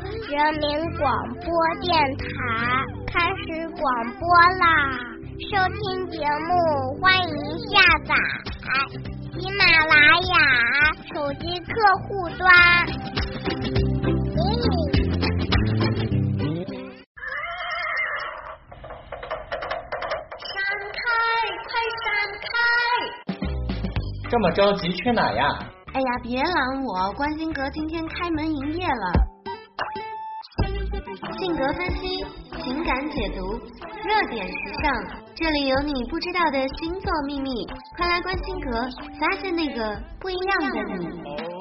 人民广播电台开始广播啦！收听节目，欢迎下载喜马拉雅手机客户端。闪开，快闪开！这么着急去哪呀？哎呀，别拦我！观星阁今天开门营业了。性格分析，情感解读，热点时尚，这里有你不知道的星座秘密，快来观星阁，发现那个不一样的你。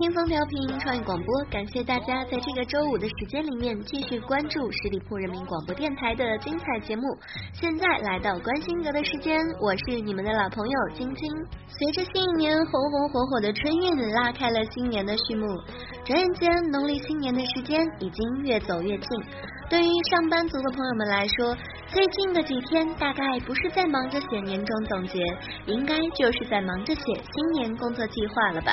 听风调频创意广播，感谢大家在这个周五的时间里面继续关注十里铺人民广播电台的精彩节目。现在来到观星阁的时间，我是你们的老朋友晶晶。随着新一年红红火火的春运拉开了新年的序幕，转眼间农历新年的时间已经越走越近。对于上班族的朋友们来说，最近的几天大概不是在忙着写年终总结，应该就是在忙着写新年工作计划了吧。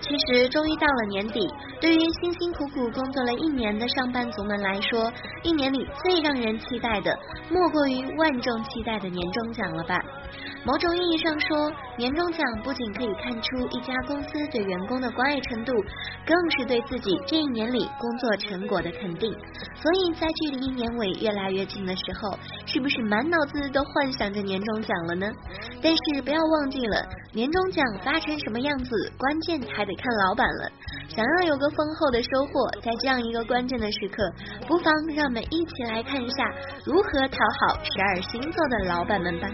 其实终于到了年底，对于辛辛苦苦工作了一年的上班族们来说，一年里最让人期待的莫过于万众期待的年终奖了吧。某种意义上说，年终奖不仅可以看出一家公司对员工的关爱程度，更是对自己这一年里工作成果的肯定。所以在距离年尾越来越近的时候，是不是满脑子都幻想着年终奖了呢？但是不要忘记了，年终奖发成什么样子，关键还得看老板了。想要有个丰厚的收获，在这样一个关键的时刻，不妨让我们一起来看一下如何讨好12星座的老板们吧。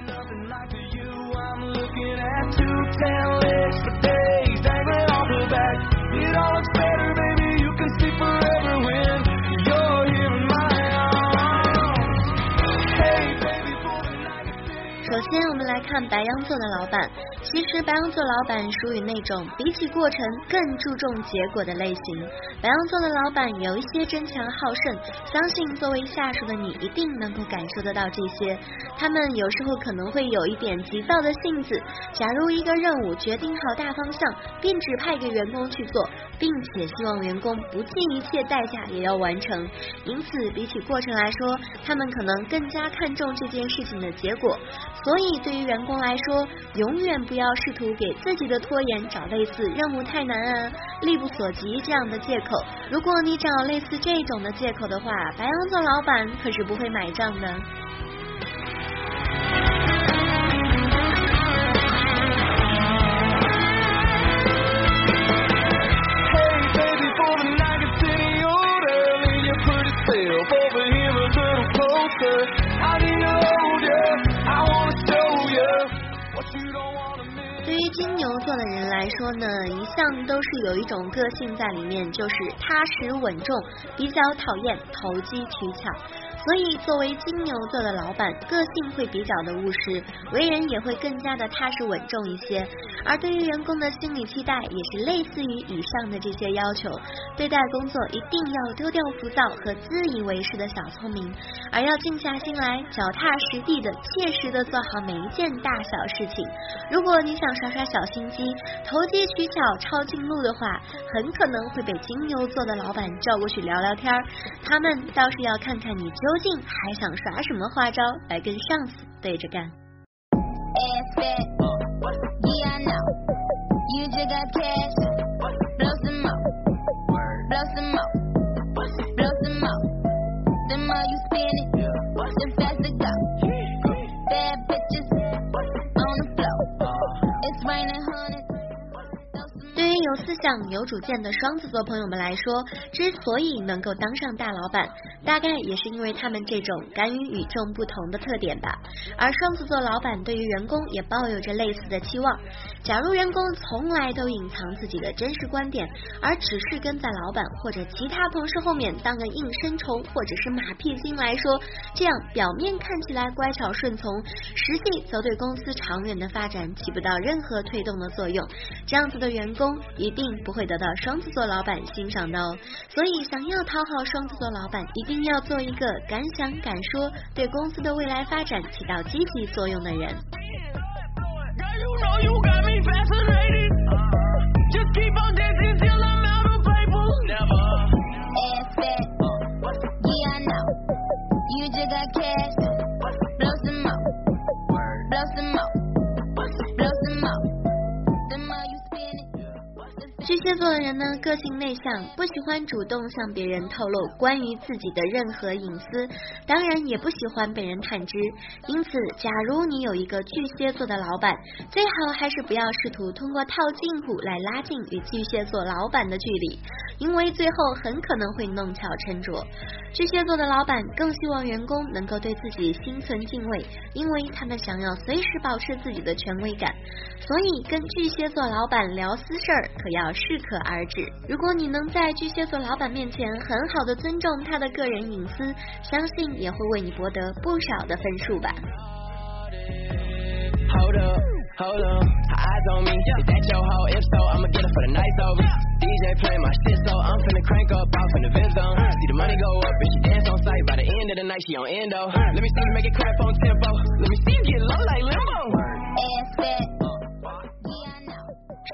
首先我们来看白羊座的老板。其实白羊座老板属于那种比起过程更注重结果的类型。白羊座的老板有一些争强好胜，相信作为下属的你一定能够感受得到这些。他们有时候可能会有一点急躁的性子，假如一个任务决定好大方向，便只派给员工去做，并且希望员工不计一切代价也要完成。因此比起过程来说，他们可能更加看重这件事情的结果。所以对于员工来说，永远不要试图给自己的拖延找类似任务太难啊、力不所及这样的借口。如果你找类似这种的借口的话，白羊座老板可是不会买账的。对于金牛座的人来说呢，一向都是有一种个性在里面，就是踏实稳重，比较讨厌投机取巧。所以作为金牛座的老板，个性会比较的务实，为人也会更加的踏实稳重一些。而对于员工的心理期待也是类似于以上的这些要求。对待工作一定要丢掉浮躁和自以为是的小聪明，而要静下心来，脚踏实地的切实的做好每一件大小事情。如果你想耍耍小心机，投机取巧抄近路的话，很可能会被金牛座的老板叫过去聊聊天，他们倒是要看看你究竟还想耍什么花招来跟上司对着干。对于有思像有主见的双子座朋友们来说，之所以能够当上大老板，大概也是因为他们这种敢于与众不同的特点吧。而双子座老板对于员工也抱有着类似的期望。假如员工从来都隐藏自己的真实观点，而只是跟在老板或者其他同事后面当个应声虫或者是马屁精来说，这样表面看起来乖巧顺从，实际则对公司长远的发展起不到任何推动的作用。这样子的员工一定不会得到双子座老板欣赏的哦。所以想要讨好双子座老板，一定要做一个敢想敢说，对公司的未来发展起到积极作用的人。巨蟹座的人呢，个性内向，不喜欢主动向别人透露关于自己的任何隐私，当然也不喜欢被人探知。因此，假如你有一个巨蟹座的老板，最好还是不要试图通过套近乎来拉近与巨蟹座老板的距离，因为最后很可能会弄巧成拙。巨蟹座的老板更希望员工能够对自己心存敬畏，因为他们想要随时保持自己的权威感。所以，跟巨蟹座老板聊私事儿，可要适可而止。如果你能在巨蟹座老板面前很好的尊重他的个人隐私，相信也会为你博得不少的分数吧。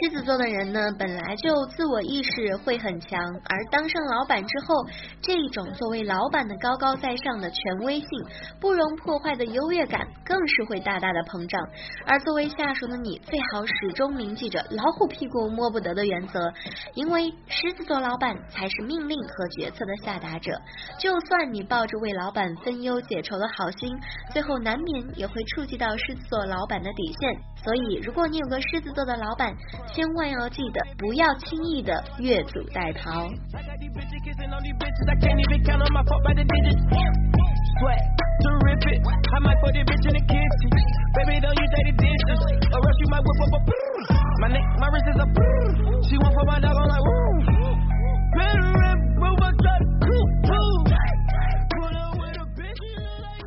狮子座的人呢，本来就自我意识会很强，而当上老板之后，这种作为老板的高高在上的权威性、不容破坏的优越感，更是会大大的膨胀。而作为下属的你，最好始终铭记着老虎屁股摸不得的原则，因为狮子座老板才是命令和决策的下达者。就算你抱着为老板分忧解愁的好心，最后难免也会触及到狮子座老板的底线。所以，如果你有个狮子座的老板，千万要记得不要轻易的越俎代庖。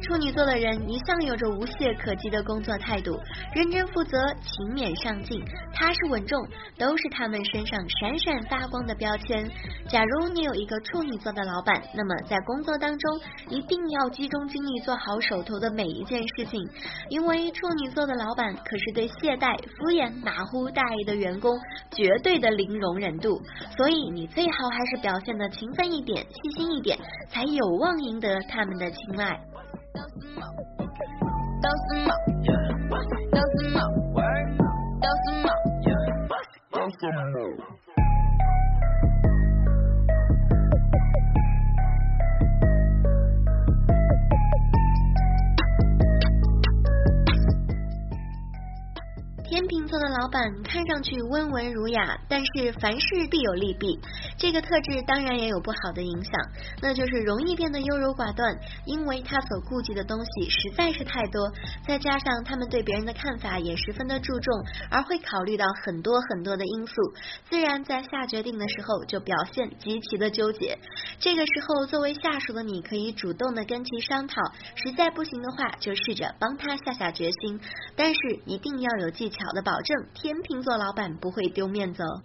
处女座的人一向有着无懈可击的工作态度，认真负责，勤勉上进，踏实稳重，都是他们身上闪闪发光的标签。假如你有一个处女座的老板，那么在工作当中一定要集中精力做好手头的每一件事情，因为处女座的老板可是对懈怠、敷衍、马虎、大意的员工绝对的零容忍度。所以你最好还是表现得勤奋一点、细心一点，才有望赢得他们的青睐。天秤座的老板看上去温文儒雅，但是凡事必有利弊，这个特质当然也有不好的影响，那就是容易变得优柔寡断，因为他所顾忌的东西实在是太多，再加上他们对别人的看法也十分的注重，而会考虑到很多很多的因素，自然在下决定的时候就表现极其的纠结。这个时候作为下属的你可以主动的跟其商讨，实在不行的话就试着帮他下决心，但是一定要有技巧好的保证，天秤座老板不会丢面子哦。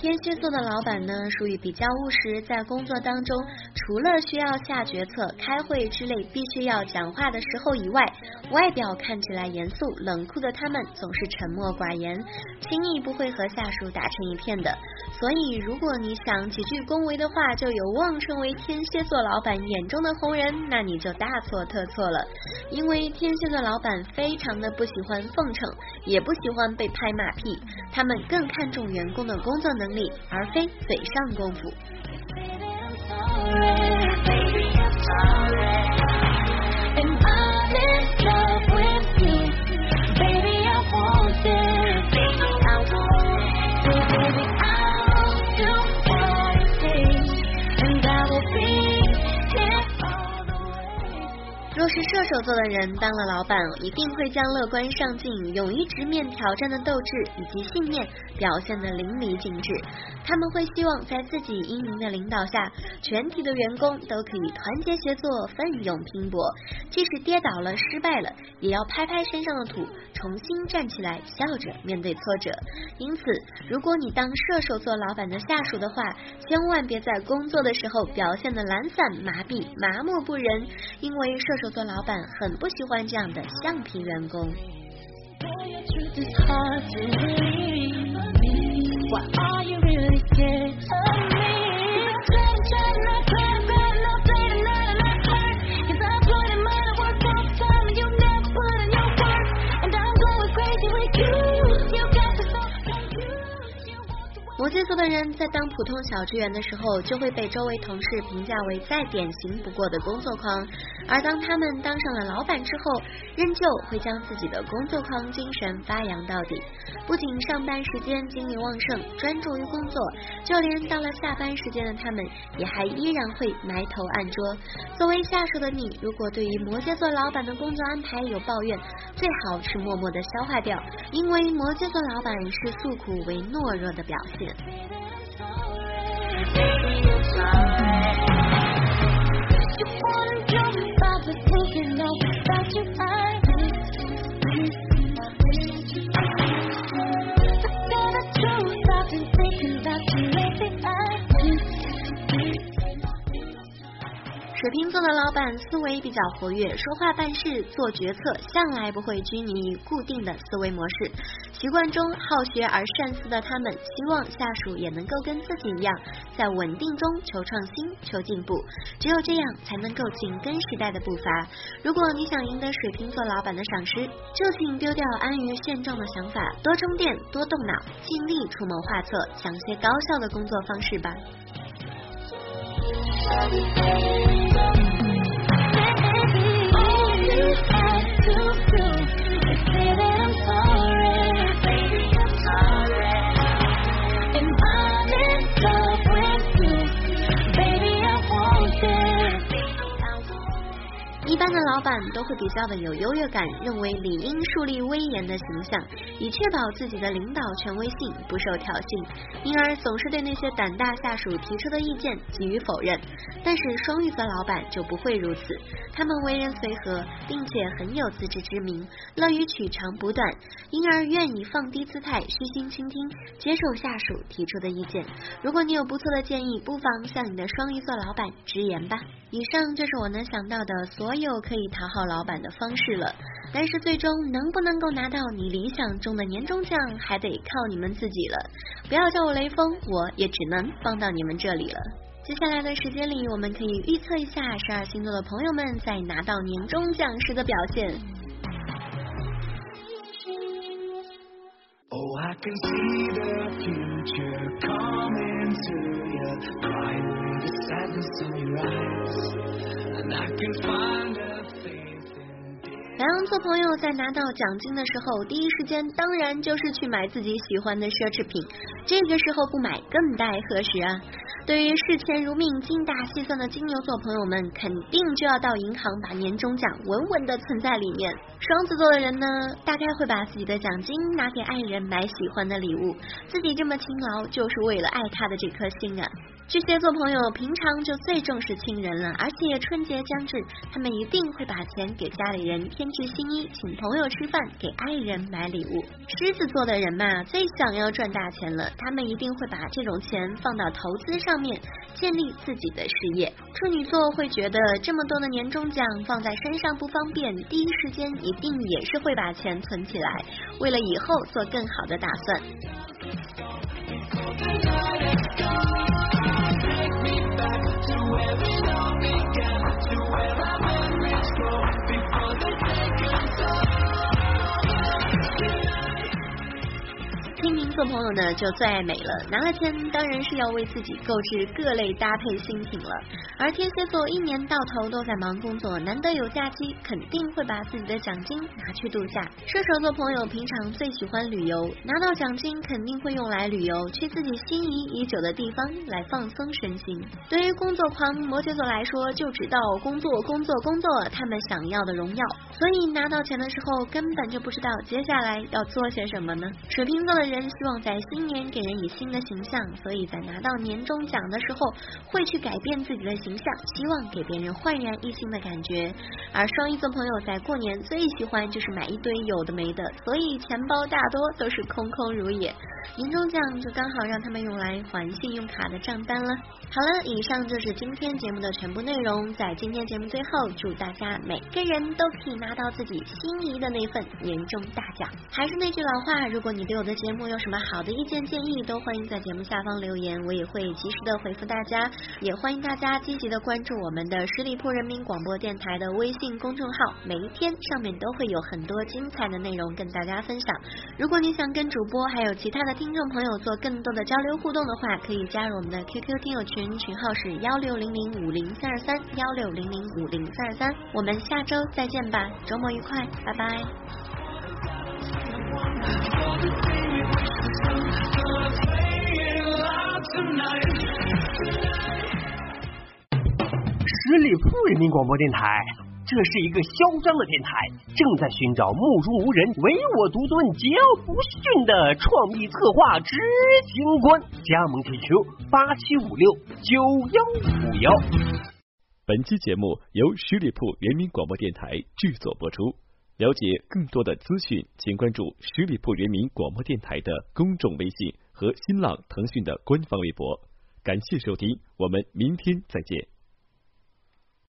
天蝎座的老板呢，属于比较务实，在工作当中除了需要下决策、开会之类必须要讲话的时候以外，外表看起来严肃冷酷的他们总是沉默寡言，轻易不会和下属打成一片的。所以如果你想几句恭维的话就有望成为天蝎座老板眼中的红人，那你就大错特错了。因为天蝎座老板非常的不喜欢奉承，也不喜欢被拍马屁，他们更看重员工的工作能力，而非嘴上功夫。若是射手座的人当了老板，一定会将乐观上进、勇于直面挑战的斗志以及信念表现得淋漓尽致。他们会希望在自己英明的领导下，全体的员工都可以团结协作、奋勇拼搏，即使跌倒了、失败了，也要拍拍身上的土，重新站起来，笑着面对挫折。因此，如果你当射手座老板的下属的话，千万别在工作的时候表现得懒散、麻痹、麻木不仁，因为射手座老板很不喜欢这样的橡皮员工。摩羯座的人在当普通小职员的时候，就会被周围同事评价为再典型不过的工作狂，而当他们当上了老板之后，仍旧会将自己的工作狂精神发扬到底。不仅上班时间精力旺盛，专注于工作，就连到了下班时间的他们，也还依然会埋头暗桌。作为下属的你，如果对于摩羯座老板的工作安排有抱怨，最好是默默的消化掉，因为摩羯座老板是诉苦为懦弱的表现。水瓶座的老板思维比较活跃，说话办事做决策向来不会拘泥于固定的思维模式，习惯中好学而善思的他们，希望下属也能够跟自己一样，在稳定中求创新、求进步，只有这样才能够紧跟时代的步伐。如果你想赢得水瓶座老板的赏识，就请丢掉安于现状的想法，多充电、多动脑，尽力出谋划策，想些高效的工作方式吧。一般的老板都会比较的有优越感，认为理应树立威严的形象，以确保自己的领导权威性不受挑衅，因而总是对那些胆大下属提出的意见给予否认。但是双鱼座老板就不会如此，他们为人随和，并且很有自知之明，乐于取长补短，因而愿意放低姿态，虚心倾听，接受下属提出的意见。如果你有不错的建议，不妨向你的双鱼座老板直言吧。以上就是我能想到的所有可以讨好老板的方式了，但是最终能不能够拿到你理想中的年终奖，还得靠你们自己了。不要叫我雷锋，我也只能帮到你们这里了。接下来的时间里，我们可以预测一下12星座的朋友们在拿到年终奖时的表现。Oh, I can see the future coming to you, crying with the sadness in your eyes, and I can find a faith in you. 白羊座朋友在拿到奖金的时候，第一时间当然就是去买自己喜欢的奢侈品，这个时候不买更待何时啊？对于视钱如命、精打细算的金牛座朋友们，肯定就要到银行把年终奖稳稳的存在里面。双子座的人呢，大概会把自己的奖金拿给爱人买喜欢的礼物，自己这么勤劳就是为了爱他的这颗心啊。巨蟹座朋友平常就最重视亲人了，而且春节将至，他们一定会把钱给家里人添置新衣，请朋友吃饭，给爱人买礼物。狮子座的人嘛，最想要赚大钱了，他们一定会把这种钱放到投资上面，建立自己的事业。处女座会觉得这么多的年终奖放在身上不方便，第一时间一定也是会把钱存起来，为了以后做更好的打算。天秤座朋友呢就最爱美了，拿了钱当然是要为自己购置各类搭配新品了。而天蝎座一年到头都在忙工作，难得有假期，肯定会把自己的奖金拿去度假。射手座朋友平常最喜欢旅游，拿到奖金肯定会用来旅游，去自己心仪已久的地方来放松身心。对于工作狂摩羯座来说，就知道工作，他们想要的荣耀，所以拿到钱的时候根本就不知道接下来要做些什么呢。水瓶座的人希望在新年给人以新的形象，所以在拿到年终奖的时候会去改变自己的形象，希望给别人焕然一新的感觉。而双鱼座朋友在过年最喜欢就是买一堆有的没的，所以钱包大多都是空空如也，年终奖就刚好让他们用来还信用卡的账单了。好了，以上就是今天节目的全部内容。在今天节目最后，祝大家每个人都可以拿到自己心仪的那份年终大奖。还是那句老话，如果你对我的节目有什么好的意见建议，都欢迎在节目下方留言，我也会及时的回复大家。也欢迎大家积极的关注我们的十里铺人民广播电台的微信公众号，每一天上面都会有很多精彩的内容跟大家分享。如果你想跟主播还有其他的听众朋友做更多的交流互动的话，可以加入我们的 QQ 听友群，群号是160050323，160050323。我们下周再见吧，周末愉快，拜拜。十里铺人民广播电台，这是一个嚣张的电台，正在寻找目中无人、唯我独尊、桀骜不驯的创意策划执行官。加盟 QQ 87569151。本期节目由十里铺人民广播电台制作播出。了解更多的资讯，请关注十里铺人民广播电台的公众微信和新浪、腾讯的官方微博。感谢收听，我们明天再见。